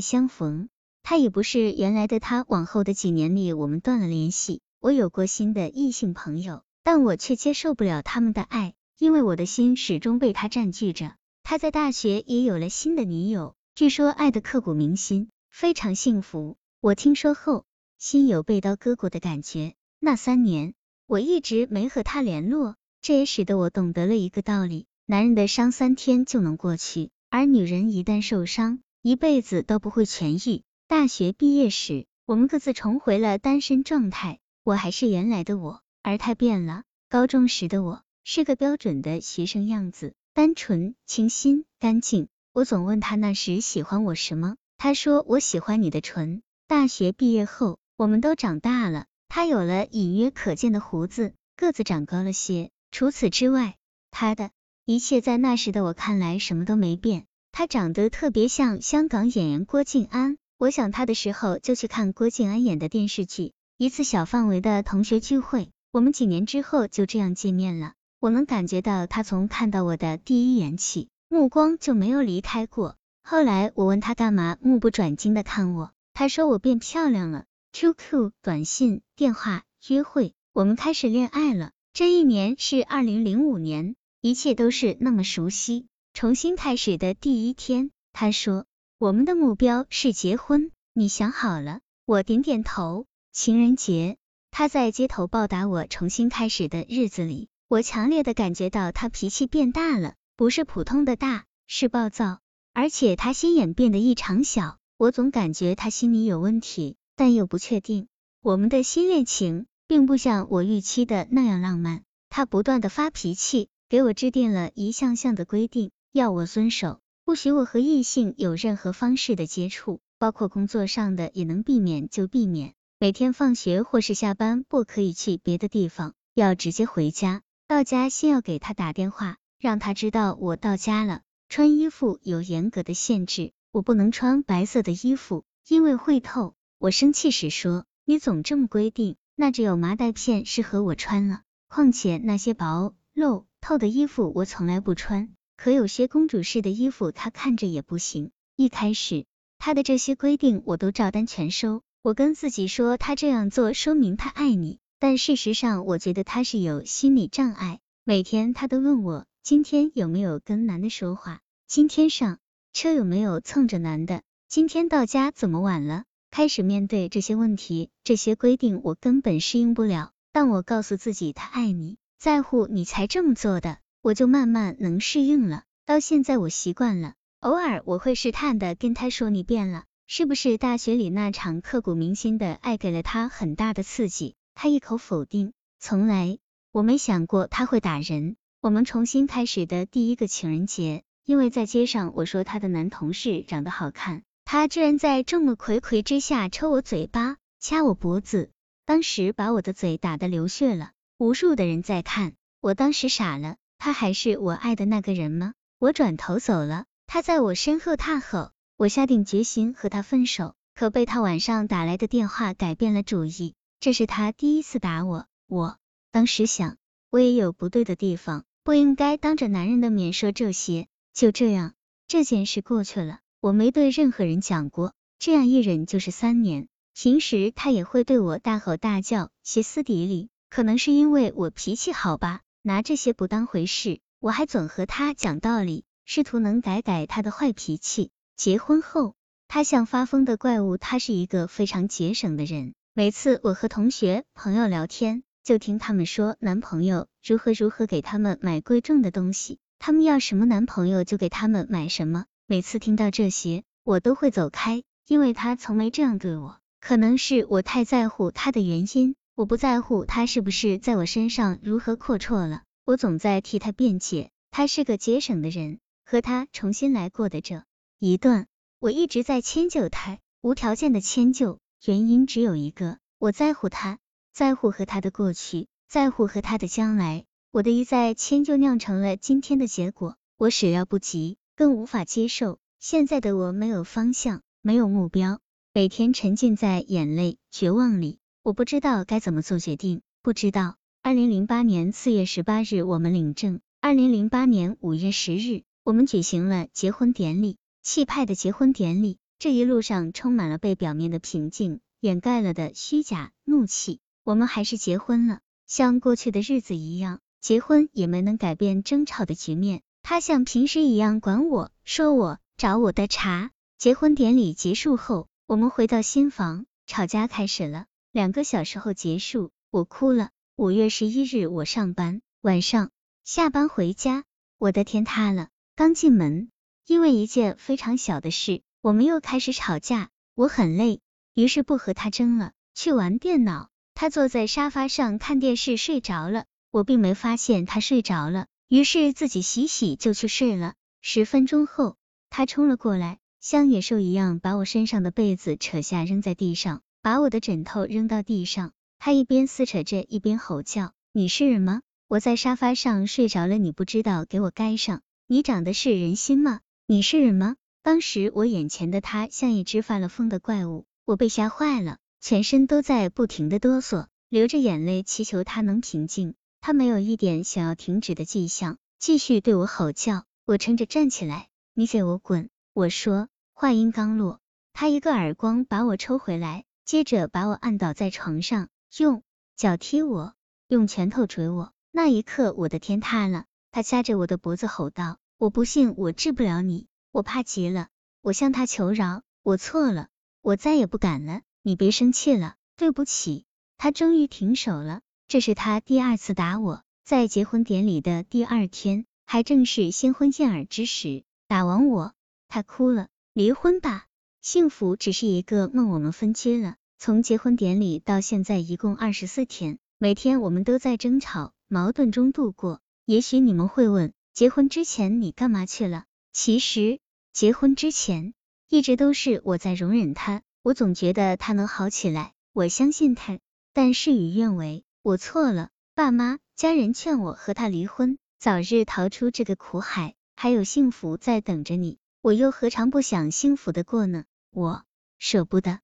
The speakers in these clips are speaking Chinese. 相逢，他也不是原来的他。往后的几年里，我们断了联系，我有过新的异性朋友，但我却接受不了他们的爱，因为我的心始终被他占据着。他在大学也有了新的女友，据说爱得刻骨铭心，非常幸福。我听说后，心有被刀割过的感觉。那3年，我一直没和他联络，这也使得我懂得了一个道理：男人的伤3天就能过去，而女人一旦受伤，一辈子都不会痊愈。大学毕业时，我们各自重回了单身状态，我还是原来的我，而他变了。高中时的我是个标准的学生样子，单纯、清新、干净。我总问他那时喜欢我什么，他说我喜欢你的唇。大学毕业后，我们都长大了，他有了隐约可见的胡子，个子长高了些。除此之外，他的一切在那时的我看来什么都没变。他长得特别像香港演员郭晋安，我想他的时候就去看郭晋安演的电视剧。一次小范围的同学聚会，我们几年之后就这样见面了。我能感觉到他从看到我的第一眼起，目光就没有离开过。后来我问他干嘛目不转睛的看我，他说我变漂亮了。QQ、短信、电话、约会，我们开始恋爱了。这一年是2005年，一切都是那么熟悉。重新开始的第一天，他说我们的目标是结婚，你想好了？我点点头。情人节，他在街头报答我。重新开始的日子里，我强烈的感觉到他脾气变大了，不是普通的大，是暴躁，而且他心眼变得异常小。我总感觉他心里有问题，但又不确定。我们的新恋情并不像我预期的那样浪漫，他不断的发脾气，给我制定了一项项的规定，要我遵守，不许我和异性有任何方式的接触，包括工作上的也能避免就避免。每天放学或是下班不可以去别的地方，要直接回家。到家先要给他打电话，让他知道我到家了。穿衣服有严格的限制，我不能穿白色的衣服，因为会透。我生气时说，你总这么规定，那只有麻袋片适合我穿了，况且那些薄、漏、透的衣服我从来不穿，可有些公主式的衣服她看着也不行。一开始，她的这些规定我都照单全收，我跟自己说她这样做说明她爱你，但事实上我觉得她是有心理障碍。每天她都问我，今天有没有跟男的说话，今天上车有没有蹭着男的，今天到家怎么晚了。开始面对这些问题，这些规定我根本适应不了，但我告诉自己她爱你，在乎你才这么做的，我就慢慢能适应了。到现在我习惯了，偶尔我会试探的跟她说，你变了，是不是大学里那场刻骨铭心的爱给了她很大的刺激？她一口否定。从来我没想过她会打人。我们重新开始的第一个情人节，因为在街上我说她的男同事长得好看，他居然在众目睽睽之下抽我嘴巴，掐我脖子，当时把我的嘴打得流血了，无数的人在看，我当时傻了，他还是我爱的那个人吗？我转头走了，他在我身后大吼，我下定决心和他分手，可被他晚上打来的电话改变了主意。这是他第一次打我，我当时想，我也有不对的地方，不应该当着男人的面说这些。就这样，这件事过去了。我没对任何人讲过，这样一忍就是3年。平时他也会对我大吼大叫，歇斯底里，可能是因为我脾气好吧，拿这些不当回事。我还总和他讲道理，试图能改他的坏脾气。结婚后，他像发疯的怪物。他是一个非常节省的人，每次我和同学朋友聊天，就听他们说男朋友如何给他们买贵重的东西，他们要什么男朋友就给他们买什么。每次听到这些，我都会走开，因为他从没这样对我。可能是我太在乎他的原因，我不在乎他是不是在我身上如何阔绰了。我总在替他辩解，他是个节省的人。和他重新来过的这一段，我一直在迁就他，无条件的迁就，原因只有一个，我在乎他，在乎和他的过去，在乎和他的将来。我的一再迁就酿成了今天的结果，我始料不及，更无法接受。现在的我没有方向，没有目标，每天沉浸在眼泪、绝望里，我不知道该怎么做决定，不知道。2008年4月18日我们领证，2008年5月10日我们举行了结婚典礼，气派的结婚典礼，这一路上充满了被表面的平静掩盖了的虚假怒气。我们还是结婚了，像过去的日子一样，结婚也没能改变争吵的局面。他像平时一样管我，说我，找我的茬。结婚典礼结束后，我们回到新房，吵架开始了。2个小时后结束，我哭了。5月11日我上班，晚上下班回家，我的天塌了。刚进门，因为一件非常小的事，我们又开始吵架。我很累，于是不和他争了，去玩电脑。他坐在沙发上看电视睡着了，我并没发现他睡着了，于是自己洗洗就去睡了。10分钟后，他冲了过来，像野兽一样把我身上的被子扯下扔在地上，把我的枕头扔到地上。他一边撕扯着一边吼叫，你是人吗？我在沙发上睡着了，你不知道给我盖上，你长得是人心吗？你是人吗？当时我眼前的他像一只犯了疯的怪物，我被吓坏了，全身都在不停的哆嗦，流着眼泪祈求他能平静。他没有一点想要停止的迹象，继续对我吼叫。我撑着站起来，你给我滚！我说，话音刚落，他一个耳光把我抽回来，接着把我按倒在床上，用脚踢我，用拳头捶我。那一刻我的天塌了，他掐着我的脖子吼道，我不信我治不了你。我怕极了，我向他求饶，我错了，我再也不敢了，你别生气了，对不起。他终于停手了，这是他第2次打我，在结婚典礼的第2天，还正是新婚燕尔之时，打完我，他哭了。离婚吧，幸福只是一个梦。我们分居了，从结婚典礼到现在一共24天，每天我们都在争吵矛盾中度过。也许你们会问，结婚之前你干嘛去了？其实结婚之前一直都是我在容忍他，我总觉得他能好起来，我相信他，但事与愿违，我错了。爸妈家人劝我和他离婚，早日逃出这个苦海，还有幸福在等着你。我又何尝不想幸福的过呢？我舍不得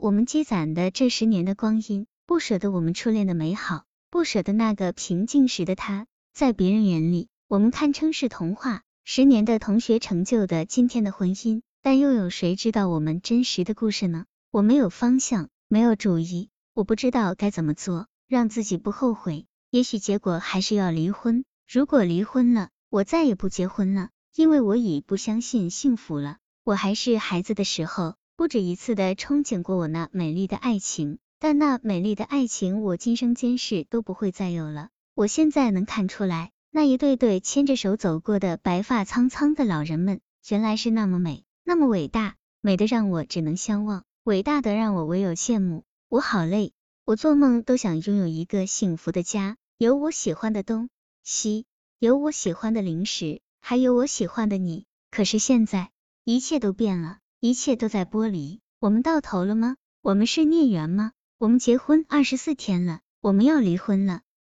我们积攒的这10年的光阴，不舍得我们初恋的美好，不舍得那个平静时的他。在别人眼里，我们堪称是童话，10年的同学成就的今天的婚姻，但又有谁知道我们真实的故事呢？我没有方向，没有主意，我不知道该怎么做，让自己不后悔。也许结果还是要离婚，如果离婚了，我再也不结婚了，因为我已不相信幸福了。我还是孩子的时候，不止一次的憧憬过我那美丽的爱情，但那美丽的爱情我今生今世都不会再有了。我现在能看出来，那一对对牵着手走过的白发苍苍的老人们，原来是那么美，那么伟大，美的让我只能相望，伟大的让我唯有羡慕。我好累，我做梦都想拥有一个幸福的家，有我喜欢的东西，有我喜欢的零食，还有我喜欢的你。可是现在一切都变了，一切都在剥离。我们到头了吗？我们是孽缘吗？我们结婚24天了，我们要离婚了，